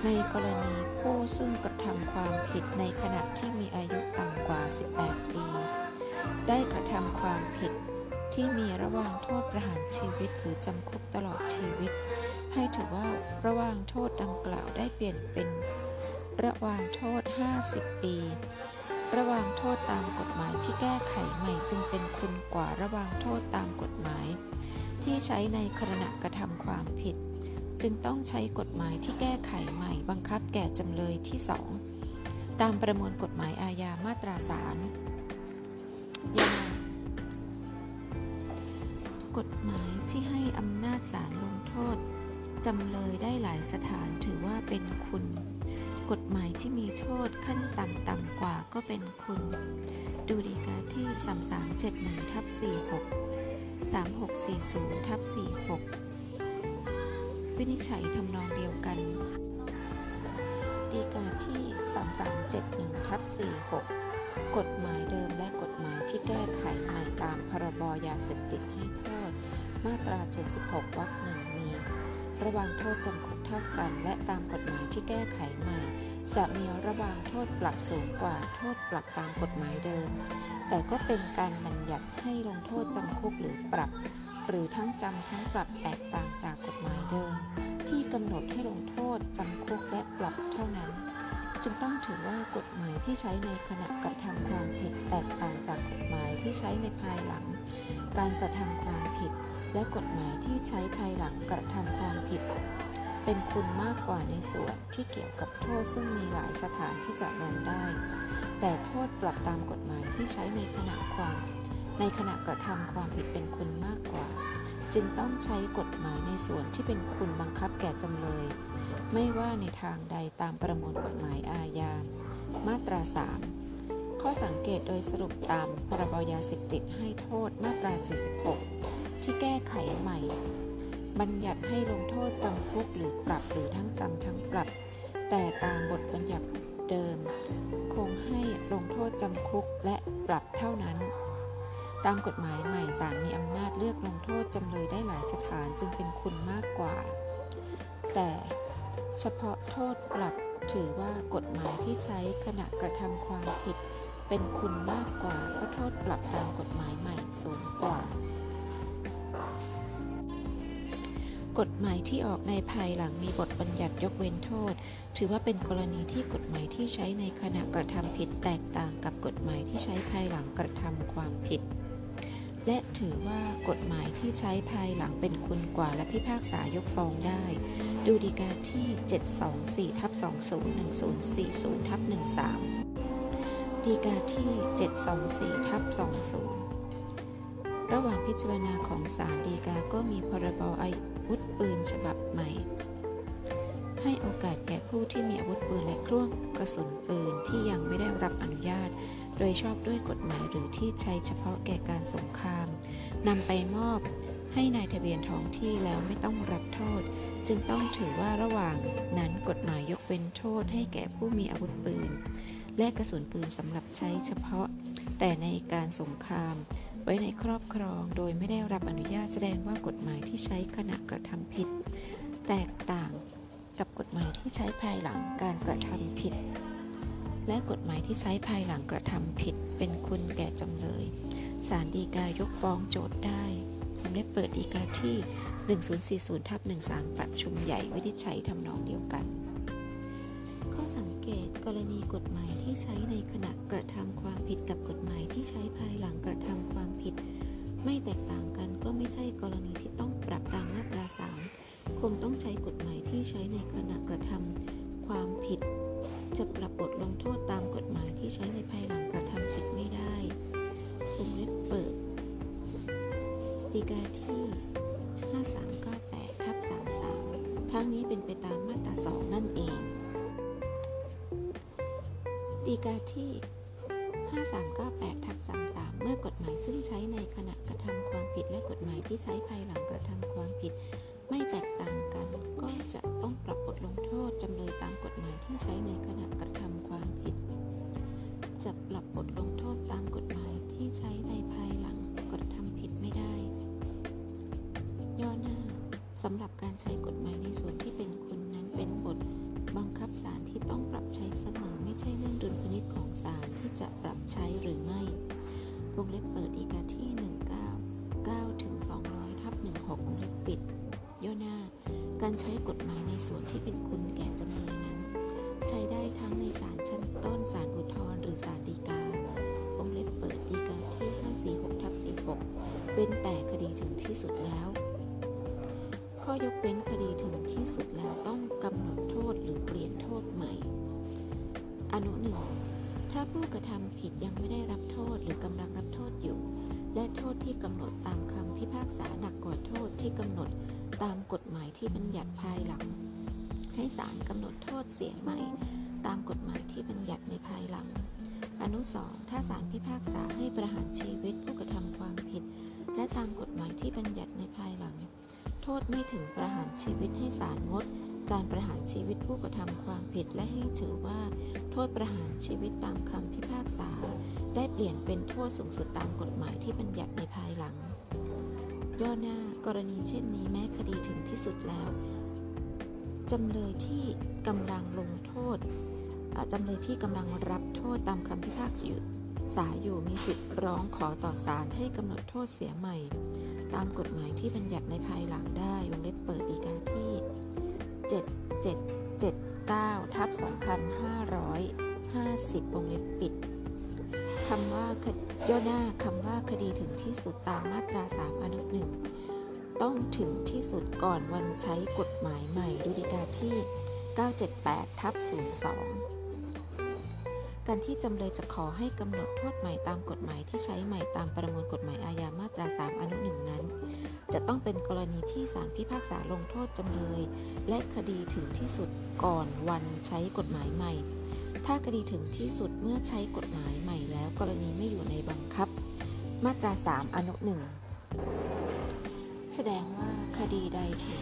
ในกรณีผู้ซึ่งกระทำความผิดในขณะที่มีอายุต่ำกว่า18ปีได้กระทำความผิดที่มีระหว่างโทษประหารชีวิตหรือจำคุกตลอดชีวิตให้ถือว่าระหว่างโทษดังกล่าวได้เปลี่ยนเป็นระหว่างโทษ50ปีระหว่างโทษตามกฎหมายที่แก้ไขใหม่จึงเป็นคุณกว่าระหว่างโทษตามกฎหมายที่ใช้ในขณะกระทำความผิดจึงต้องใช้กฎหมายที่แก้ไขใหม่บังคับแก่จำเลยที่2ตามประมวลกฎหมายอาญามาตรา3ย่อกฎหมายที่ให้อำนาจศาลลงโทษจำเลยได้หลายสถานถือว่าเป็นคุณกฎหมายที่มีโทษขั้นต่ำกว่าก็เป็นคุณดูฎีกาที่ 3371/46 3640/46วินิจฉัยทำนองเดียวกันฎีกาที่ 3371/46 กฎหมายเดิมและกฎหมายที่แก้ไขใหม่ตามพรบยาเสพติดให้โทษมาตรา76วรรค1มีระหว่างโทษจำคุกเท่ากันและตามกฎหมายที่แก้ไขใหม่จะมีระหว่างโทษปรับสูงกว่าโทษปรับตามกฎหมายเดิมแต่ก็เป็นการบัญญัติให้ลงโทษจำคุกหรือปรับหรือทั้งจำทั้งปรับแตกต่างจากกฎหมายเดิมที่กำหนดให้ลงโทษจำคุกและปรับเท่านั้นจึงต้องถือว่ากฎหมายที่ใช้ในขณะกระทำความผิดแตกต่างจากกฎหมายที่ใช้ในภายหลังการกระทำความผิดและกฎหมายที่ใช้ภายหลังกระทำความผิดเป็นคุณมากกว่าในส่วนที่เกี่ยวกับโทษซึ่งมีหลายสถานที่จะลงได้แต่โทษปรับตามกฎหมายที่ใช้ในขณะกระทำความผิดเป็นคุณมากกว่าจึงต้องใช้กฎหมายในส่วนที่เป็นคุณบังคับแก่จำเลยไม่ว่าในทางใดตามประมวลกฎหมายอาญามาตรา3ข้อสังเกตโดยสรุปตามพรบยาเสพติดให้โทษมาตรา76ที่แก้ไขใหม่บัญญัติให้ลงโทษจำคุกหรือปรับหรือทั้งจำทั้งปรับ แต่ตามบทบัญญัติเดิมคงให้ลงโทษจำคุกและปรับเท่านั้นตามกฎหมายใหม่ศาลมีอำนาจเลือกลงโทษจำเลยได้หลายสถานจึงเป็นคุณมากกว่าแต่เฉพาะโทษปรับถือว่ากฎหมายที่ใช้ขณะกระทำความผิดเป็นคุณมากกว่าเพราะโทษปรับตามกฎหมายใหม่สูงกว่ากฎหมายที่ออกในภายหลังมีบทบัญญัติยกเว้นโทษถือว่าเป็นกรณีที่กฎหมายที่ใช้ในขณะกระทำผิดแตกต่างกับกฎหมายที่ใช้ภายหลังกระทำความผิดและถือว่ากฎหมายที่ใช้ภายหลังเป็นคุณกว่าและพิพากษายกฟ้องได้ดูฎีกาที่ 724/201040/13 ฎีกาที่ 724/20 ระหว่างพิจารณาของศาลฎีกาก็มีพรบ.อาวุธปืนฉบับใหม่ให้โอกาสแก่ผู้ที่มีอาวุธปืนและเครื่องกระสุนปืนที่ยังไม่ได้รับอนุญาตโดยชอบด้วยกฎหมายหรือที่ใช้เฉพาะแก่การสงครามนำไปมอบให้นายทะเบียนท้องที่แล้วไม่ต้องรับโทษจึงต้องถือว่าระหว่างนั้นกฎหมายยกเว้นโทษให้แก่ผู้มีอาวุธปืนและกระสุนปืนสำหรับใช้เฉพาะแต่ในการสงครามไว้ในครอบครองโดยไม่ได้รับอนุญาตแสดงว่ากฎหมายที่ใช้ขณะกระทำผิดแตกต่างกับกฎหมายที่ใช้ภายหลังการกระทำผิดและกฎหมายที่ใช้ภายหลังกระทำผิดเป็นคุณแก่จำเลยศาลฎีกายกฟ้องโจทก์ได้ผมได้เปิดฎีกาที่ 1040/13 ประชุมใหญ่วินิจฉัยทำนองเดียวกันข้อสังเกตกรณีกฎหมายที่ใช้ในขณะกระทำความผิดกับกฎหมายที่ใช้ภายหลังกระทำความผิดไม่แตกต่างกันก็ไม่ใช่กรณีที่ต้องปรับตามมาตรา3คงต้องใช้กฎหมายที่ใช้ในขณะกระทำความผิดจะปรับบทลงโทษตามกฎหมายที่ใช้ในภายหลังกระทำผิดไม่ได้วงเล็บเปิดฎีกาที่ 5398/33 ทั้งนี้เป็นไปตามมาตรา2นั่นเองฎีกาที่ 5398/33 เมื่อกฎหมายซึ่งใช้ในขณะกระทำความผิดและกฎหมายที่ใช้ภายหลังกระทำความผิดไม่แตกต่างกันก็จะต้องปรับบทลงโทษจำเลยตามกฎหมายที่ใช้ในขณะกระทำความผิดจะปรับบทลงโทษตามกฎหมายที่ใช้ในภายหลังกระทำผิดไม่ได้ย่อหน้าสำหรับการใช้กฎหมายในส่วนที่เป็นคุณนั้นเป็นบทบังคับศาลที่ต้องปรับใช้เสมอไม่ใช่เรื่องดุลพินิจของศาลที่จะปรับใช้หรือไม่วงเล็บเปิดฎีกาที่ 199-200/16 วงเล็บปิดย่อหน้าการใช้กฎหมายในส่วนที่เป็นคุณแก่จำเลยนั้นใช้ได้ทั้งในศาลชั้นต้นศาลอุทธรณ์หรือศาลฎีกาวงเล็บเปิดฎีกาที่ 546/46 เว้นแต่คดีถึงที่สุดแล้วข้อยกเว้นคดีถึงที่สุดแล้วต้องกำหนดโทษหรือเปลี่ยนโทษใหม่อนุ1ถ้าผู้กระทำผิดยังไม่ได้รับโทษหรือกำลังรับโทษอยู่และโทษที่กำหนดตามคำพิพากษาหนักกว่าโทษที่กำหนดตามกฎหมายที่บัญญัติภายหลังให้ศาลกำหนดโทษเสียใหม่ตามกฎหมายที่บัญญัติในภายหลังอนุ2ถ้าศาลพิพากษาให้ประหารชีวิตผู้กระทำความผิดและตามกฎหมายที่บัญญัติในภายหลังโทษไม่ถึงประหารชีวิตให้ศาลงดการประหารชีวิตผู้กระทำความผิดและให้ถือว่าโทษประหารชีวิตตามคำพิพากษาได้เปลี่ยนเป็นโทษสูงสุดตามกฎหมายที่บัญญัติในภายหลังย่อหน้ากรณีเช่นนี้แม้คดีถึงที่สุดแล้วจำเลยที่กำลังรับโทษตามคำพิพากษาอยู่มีสิทธิ์ร้องขอต่อศาลให้กำหนดโทษเสียใหม่ตามกฎหมายที่บัญญัติในภายหลังได้วงเล็บเปิดฎีกาที่ 7779/2550 วงเล็บปิดย่อหน้าคำว่าคดีถึงที่สุดตามมาตรา3อนุ1ต้องถึงที่สุดก่อนวันใช้กฎหมายใหม่ดูฎีกาที่ 978/02 การที่จำเลยจะขอให้กำหนดโทษใหม่ตามกฎหมายที่ใช้ใหม่ตามประมวลกฎหมายอาญามาตรา3อนุ1นั้นจะต้องเป็นกรณีที่ศาลพิพากษาลงโทษจำเลยและคดีถึงที่สุดก่อนวันใช้กฎหมายใหม่ถ้าคดีถึงที่สุดเมื่อใช้กฎหมายใหม่แล้วกรณีไม่อยู่ในบังคับมาตรา3อนุ1แสดงว่าคดีใดถึง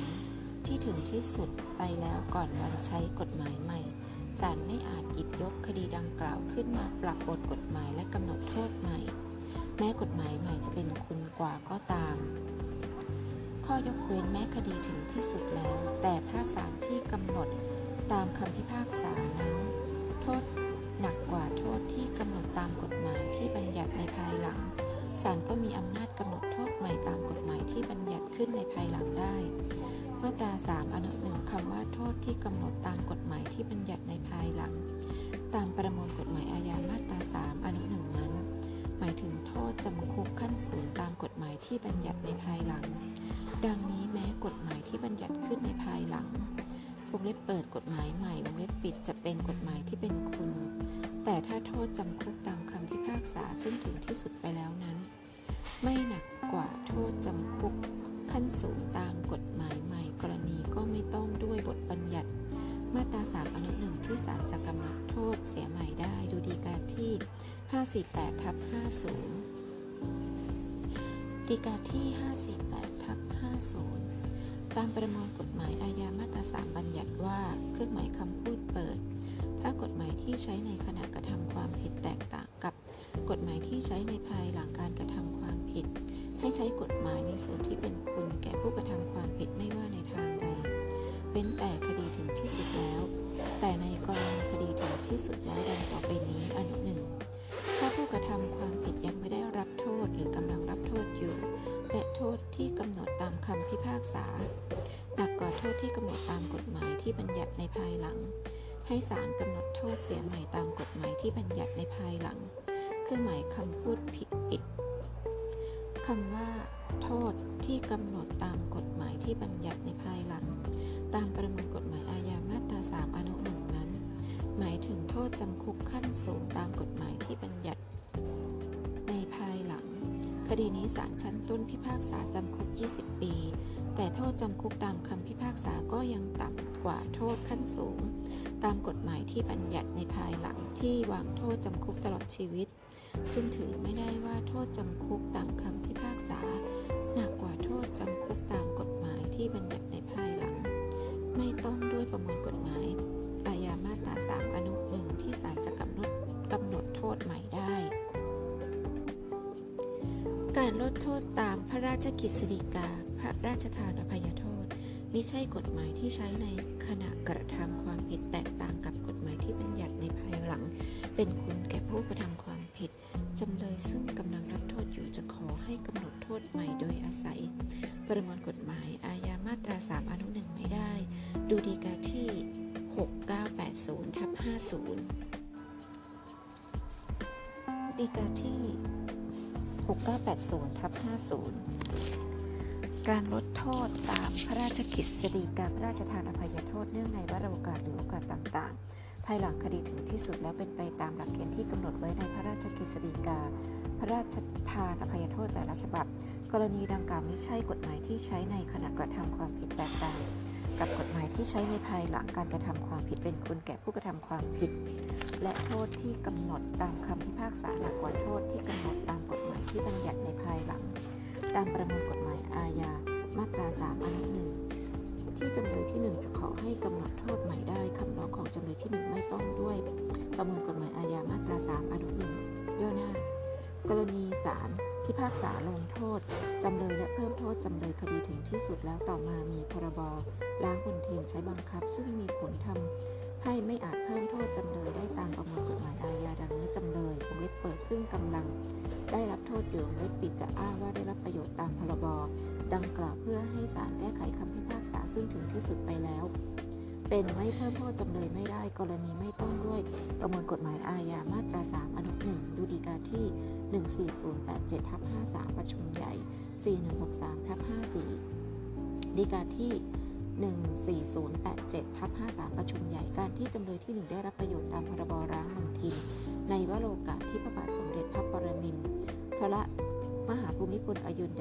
ที่สุดไปแล้วก่อนวันใช้กฎหมายใหม่ ศาลไม่อาจหยิบยกคดีดังกล่าวขึ้นมาปรับบทกฎหมายและกำหนดโทษใหม่แม้กฎหมายใหม่จะเป็นคุณกว่าก็ตามข้อยกเว้นแม้คดีถึงที่สุดแล้วแต่ถ้าศาลที่กำหนดตามคำพิพากษานั้นโทษหนักกว่าโทษที่กำหนดตามกฎหมายที่บัญญัติในภายหลังศาลก็มีอำนาจกำหนดโทษใหม่ตามกฎหมายที่บัญญัติขึ้นในภายหลังได้มาตรา 3 อนุ 1 คำว่าโทษที่กำหนดตามกฎหมายที่บัญญัติในภายหลังตามประมวลกฎหมายอาญามาตรา 3 อนุ 1 นั้นหมายถึงโทษจำคุกขั้นสูงตามกฎหมายที่บัญญัติในภายหลังดังนี้แม้กฎหมายที่บัญญัติขึ้นในภายหลังวงเล็บเปิดกฎหมายใหม่วงเล็บปิดจะเป็นกฎหมายที่เป็นคุณแต่ถ้าโทษจำคุกตามคำพิพากษาซึ่งถึงที่สุดไปแล้วนั้นไม่หนักกว่าโทษจำคุกขั้นสูงตามกฎหมายใหม่กรณีก็ไม่ต้องด้วยบทบัญญัติมาตรา 3 อนุ 1 ที่ศาลจะกำหนดโทษเสียใหม่ได้ดูฎีกาที่ 548/50 ฎีกาที่ 548/50 ตามประมวลกฎหมายอาญามาตรา 3 บัญญัติว่าเครื่องหมายคำพูดเปิดถ้ากฎหมายที่ใช้ในขณะกระทำความผิดแตกต่างกับกฎหมายที่ใช้ในภายหลังการกระทำความผิดให้ใช้กฎหมายในส่วนที่เป็นคุณแก่ผู้กระทำความผิดไม่ว่าในทางใดเว้นแต่คดีถึงที่สุดแล้วแต่ในกรณีคดีถึงที่สุดแล้วดังต่อไปนี้อนุ 1 ถ้าผู้กระทำความผิดยังไม่ได้รับโทษหรือกำลังรับโทษอยู่และโทษที่กำหนดตามคำพิพากษาหนักกว่าโทษที่กำหนดตามกฎหมายที่บัญญัติในภายหลังให้ศาลกำหนดโทษเสียใหม่ตามกฎหมายที่บัญญัติในภายหลังเครื่องหมายคำพูดผิดปิดคำว่าโทษที่กำหนดตามกฎหมายที่บัญญัติในภายหลังตามประมวลกฎหมายอาญามาตรา 3 อนุ 1 นั้นหมายถึงโทษจำคุกขั้นสูงตามกฎหมายที่บัญญัติในภายหลังคดีนี้ศาลชั้นต้นพิพากษาจำคุก20ปีแต่โทษจำคุกตามคำพิพากษาก็ยังต่ำกว่าโทษขั้นสูงตามกฎหมายที่บัญญัติในภายหลังที่วางโทษจำคุกตลอดชีวิตจึงถือไม่ได้ว่าโทษจำคุกตามคำพิพากษาหนักกว่าโทษจำคุกตามกฎหมายที่บัญญัติในภายหลังไม่ต้องด้วยประมวลกฎหมายอาญามาตรา 3 อนุ 1 ที่ศาลจะกำหนดโทษใหม่ได้การลดโทษตามพระราชกฤษฎีกาพระราชทานอภัยโทษมิใช่กฎหมายที่ใช้ในขณะกระทำความผิดแตกต่างกับกฎหมายที่บัญญัติในภายหลังเป็นคุณแก่ผู้กระทำความผิดจำเลยซึ่งกำลังรับโทษอยู่จะขอให้กำหนดโทษใหม่โดยอาศัยประมวลกฎหมายอาญามาตรา 3 อนุ 1 ไม่ได้ดูฎีกาที่ 6980/50 ฎีกาที่ 6980/50การลดโทษตามพระราชกฤษฎีกาพระราชทานอภัยโทษเนื่องในวาระโอกาสหรือโอกาสต่างๆภายหลังคดีถึงที่สุดแล้วเป็นไปตามหลักเกณฑ์ที่กำหนดไว้ในพระราชกฤษฎีกาพระราชทานอภัยโทษแต่ละฉบับกรณีดังกล่าวไม่ใช่กฎหมายที่ใช้ในขณะกระทำความผิดแตกต่างกับกฎหมายที่ใช้ในภายหลังการกระทำความผิดเป็นคุณแก่ผู้กระทำความผิดและโทษที่กำหนดตามคำพิพากษาหนักกว่าโทษที่กำหนดตามกฎหมายที่บัญญัติในภายหลังตามประมวลกฎหมายอาญามาตรา 3 อนุ 1 ที่จำเลยที่ 1 จะขอให้กำหนดโทษใหม่ได้คำร้องของจำเลยที่ 1 ไม่ต้องด้วยประมวลกฎหมายอาญามาตรา 3 อนุ 1 ย่อหน้ากรณีศาลพิพากษาลงโทษจำเลยและเพิ่มโทษจำเลยคดีถึงที่สุดแล้วต่อมามีพรบ.ล้างบนเทียนใช้บังคับซึ่งมีผลทำให้ไม่อาจเพิ่มโทษจำเลยได้ตามประมวลกฎหมายอาญาดังนี้จำเลยวงเล็บเปิดซึ่งกำลังได้รับโทษอยู่วงเล็บปิดจะอ้างว่าได้รับประโยชน์ตามพรบ.ดังกล่าวเพื่อให้ศาลแก้ไขคำพิพากษาซึ่งถึงที่สุดไปแล้วเป็นไม่เพิ่มโทษจำเลยไม่ได้กรณีไม่ต้องด้วยประมวลกฎหมายอาญามาตรา 3 อนุ 1 ดูฎีกาที่ 14087/53 ประชุมใหญ่ 4163/54 ฎีกาที่ 14087/53 ประชุมใหญ่การที่จำเลยที่ 1 ได้รับประโยชน์ตามพรบ.ร้างมนทินในวโรกาสที่พระบาทสมเด็จพระปรมินทรมหาภูมิพลอดุล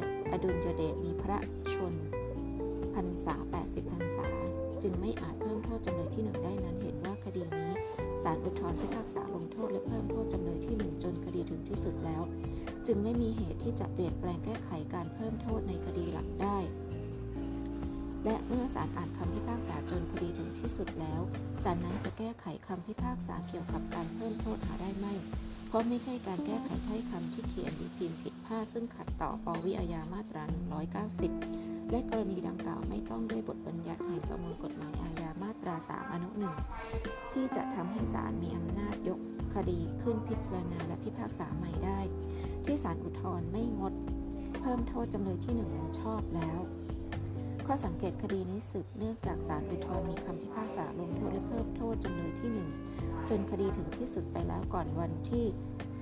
ยเดชมีพระชนพรรษา80พรรษาจึงไม่อาจเพิ่มโทษจำเลยที่ 1 ได้นั้นเห็นว่าคดีนี้ศาลอุทธรณ์พิพากษาลงโทษและเพิ่มโทษจำเลยที่ 1 จนคดีถึงที่สุดแล้วจึงไม่มีเหตุที่จะเปลี่ยนแปลงแก้ไขการเพิ่มโทษในคดีหลักได้ และเมื่อศาลอ่านคำพิพากษาจนคดีถึงที่สุดแล้วศาลนั้นจะแก้ไขคำพิพากษาเกี่ยวกับการเพิ่มโทษหาได้ไม่เพราะไม่ใช่การแก้ไขถ้อยคำที่เขียนหรือพิมพ์ผิดพลาดซึ่งขัดต่อปวิอาญามาตรา190และกรณีดังกล่าวไม่ต้องด้วยบทบัญญัติแห่งประมวลกฎหมายอาญามาตรา3อนุ1ที่จะทำให้ศาลมีอำนาจยกคดีขึ้นพิจารณาและพิพากษาใหม่ได้ที่ศาลอุทธรณ์ไม่งดเพิ่มโทษจำเลยที่1นั้นชอบแล้วข้อสังเกตคดีนี้สืบเนื่องจากศาลอุทธรณ์มีคำพิพากษาลงโทษและเพิ่มโทษจำเลยที่1จนคดีถึงที่สุดไปแล้วก่อนวันที่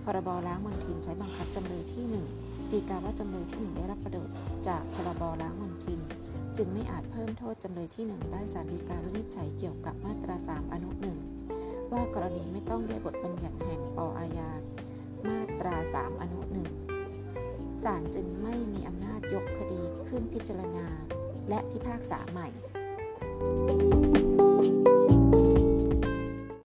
พรบล้างมลทินใช้บังคับจำเลยที่1ฎีกาว่าจำเลยที่1ได้รับประโยชน์จากพรบล้างมลทินจึงไม่อาจเพิ่มโทษจำเลยที่1ได้ศาลฎีกาวินิจฉัยเกี่ยวกับมาตรา3อนุ1ว่ากรณีไม่ต้องด้วยบทบัญญัติแห่งป.อาญามาตรา3อนุ1ศาลจึงไม่มีอำนาจยกคดีขึ้นพิจารณาและพิพากษาใหม่